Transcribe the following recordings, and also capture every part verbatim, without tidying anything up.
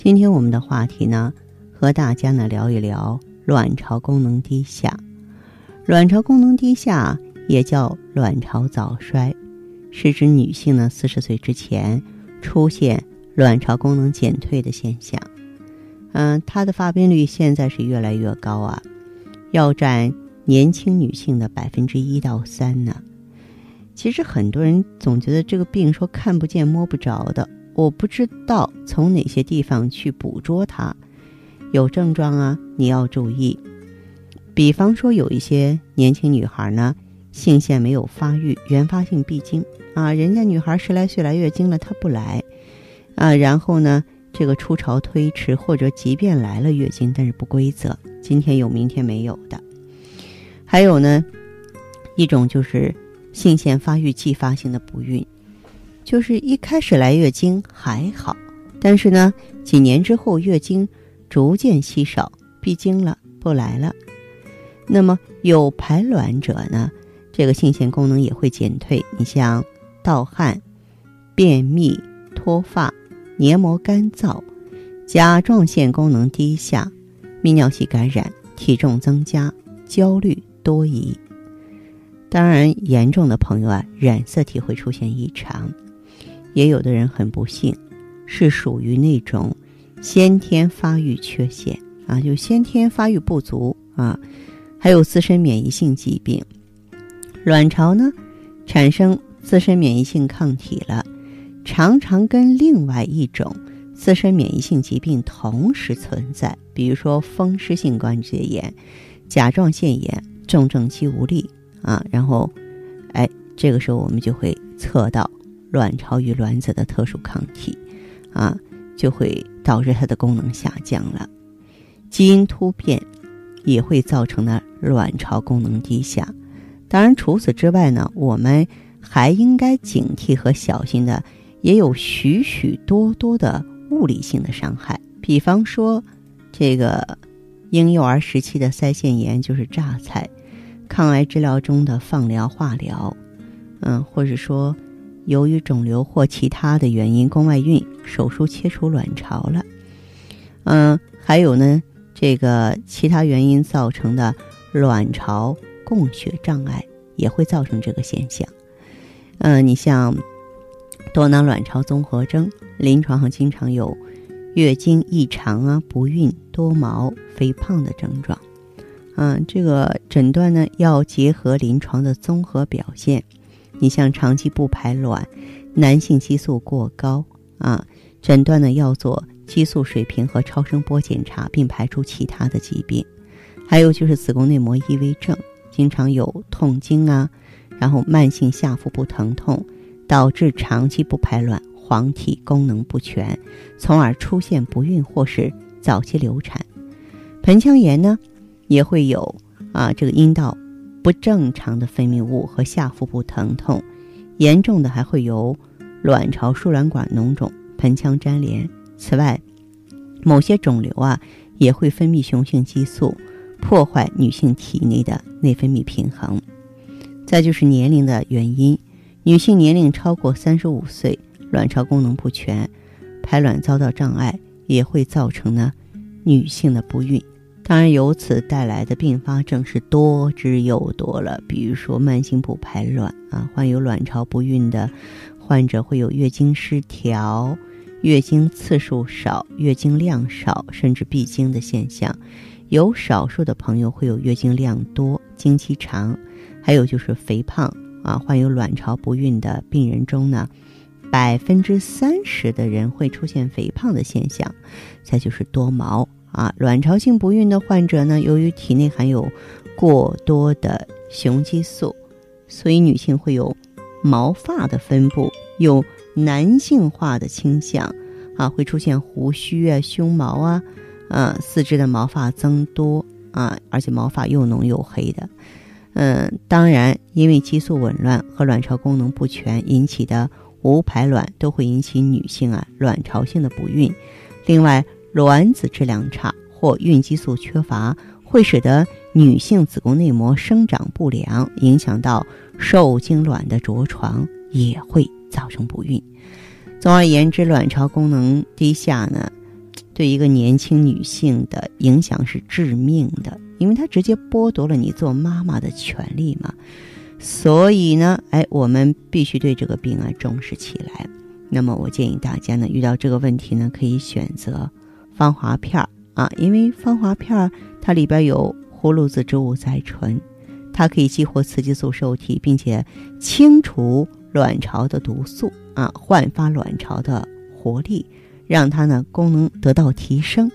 今天我们的话题呢，和大家呢聊一聊卵巢功能低下。卵巢功能低下也叫卵巢早衰，是指女性呢四十岁之前出现卵巢功能减退的现象。嗯，它的发病率现在是越来越高啊，要占年轻女性的 百分之一到百分之三 呢。其实很多人总觉得这个病说看不见摸不着的，我不知道从哪些地方去捕捉它。有症状啊你要注意，比方说有一些年轻女孩呢性腺没有发育，原发性闭经啊，人家女孩十来岁来月经了她不来啊，然后呢这个初潮推迟，或者即便来了月经但是不规则，今天有明天没有的。还有呢一种就是性腺发育继发性的不孕，就是一开始来月经还好，但是呢几年之后月经逐渐稀少，闭经了不来了。那么有排卵者呢，这个性腺功能也会减退，你像盗汗、便秘、脱发、黏膜干燥、甲状腺功能低下、泌尿系感染、体重增加、焦虑多疑。当然严重的朋友啊，染色体会出现异常。也有的人很不幸是属于那种先天发育缺陷啊，就先天发育不足啊，还有自身免疫性疾病，卵巢呢产生自身免疫性抗体了，常常跟另外一种自身免疫性疾病同时存在，比如说风湿性关节炎、甲状腺炎、重症肌无力啊，然后哎，这个时候我们就会测到卵巢与卵子的特殊抗体啊，就会导致它的功能下降了。基因突变也会造成的卵巢功能低下。当然除此之外呢，我们还应该警惕和小心的也有许许多多的物理性的伤害，比方说这个婴幼儿时期的腮腺炎就是榨菜，抗癌治疗中的放疗、化疗，嗯，或者说由于肿瘤或其他的原因宫外孕，手术切除卵巢了。嗯，还有呢这个其他原因造成的卵巢供血障碍也会造成这个现象。嗯，你像多囊卵巢综合征，临床上经常有月经异常啊、不孕、多毛、肥胖的症状。嗯，这个诊断呢要结合临床的综合表现，你像长期不排卵、男性激素过高啊，诊断呢要做激素水平和超声波检查，并排除其他的疾病。还有就是子宫内膜异位症，经常有痛经啊，然后慢性下腹部疼痛，导致长期不排卵、黄体功能不全，从而出现不孕或是早期流产。盆腔炎呢也会有啊，这个阴道不正常的分泌物和下腹部疼痛，严重的还会有卵巢输卵管脓肿、盆腔粘连。此外，某些肿瘤啊也会分泌雄性激素，破坏女性体内的内分泌平衡。再就是年龄的原因，女性年龄超过三十五岁，卵巢功能不全，排卵遭到障碍，也会造成呢女性的不孕。当然由此带来的并发症是多之又多了，比如说慢性不排卵啊，患有卵巢不孕的患者会有月经失调、月经次数少、月经量少，甚至闭经的现象。有少数的朋友会有月经量多、经期长。还有就是肥胖啊，患有卵巢不孕的病人中呢 百分之三十 的人会出现肥胖的现象。再就是多毛啊，卵巢性不孕的患者呢，由于体内含有过多的雄激素，所以女性会有毛发的分布有男性化的倾向，啊，会出现胡须啊、胸毛啊，嗯、呃，四肢的毛发增多啊，而且毛发又浓又黑的。嗯，当然，因为激素紊乱和卵巢功能不全引起的无排卵都会引起女性啊卵巢性的不孕。另外，卵子质量差或孕激素缺乏，会使得女性子宫内膜生长不良，影响到受精卵的着床，也会造成不孕。总而言之，卵巢功能低下呢，对一个年轻女性的影响是致命的，因为它直接剥夺了你做妈妈的权利嘛。所以呢，哎，我们必须对这个病啊重视起来。那么我建议大家呢，遇到这个问题呢，可以选择芳华片啊，因为芳华片它里边有葫芦籽植物甾醇，它可以激活雌激素受体，并且清除卵巢的毒素啊，焕发卵巢的活力，让它呢功能得到提升，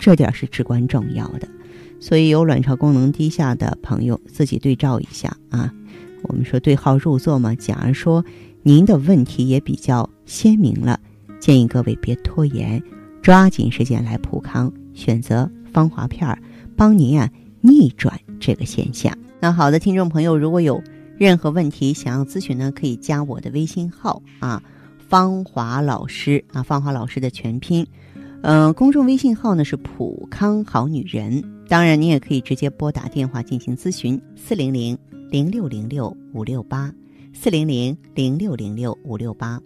这点是至关重要的。所以有卵巢功能低下的朋友，自己对照一下啊。我们说对号入座嘛，假如说您的问题也比较鲜明了，建议各位别拖延，抓紧时间来普康，选择芳华片，帮您啊逆转这个现象。那好的，听众朋友，如果有任何问题想要咨询呢，可以加我的微信号啊，芳华老师啊，芳华老师的全拼。嗯、呃，公众微信号呢是普康好女人。当然，您也可以直接拨打电话进行咨询，四零零零六零六五六八，四零零零六零六五六八。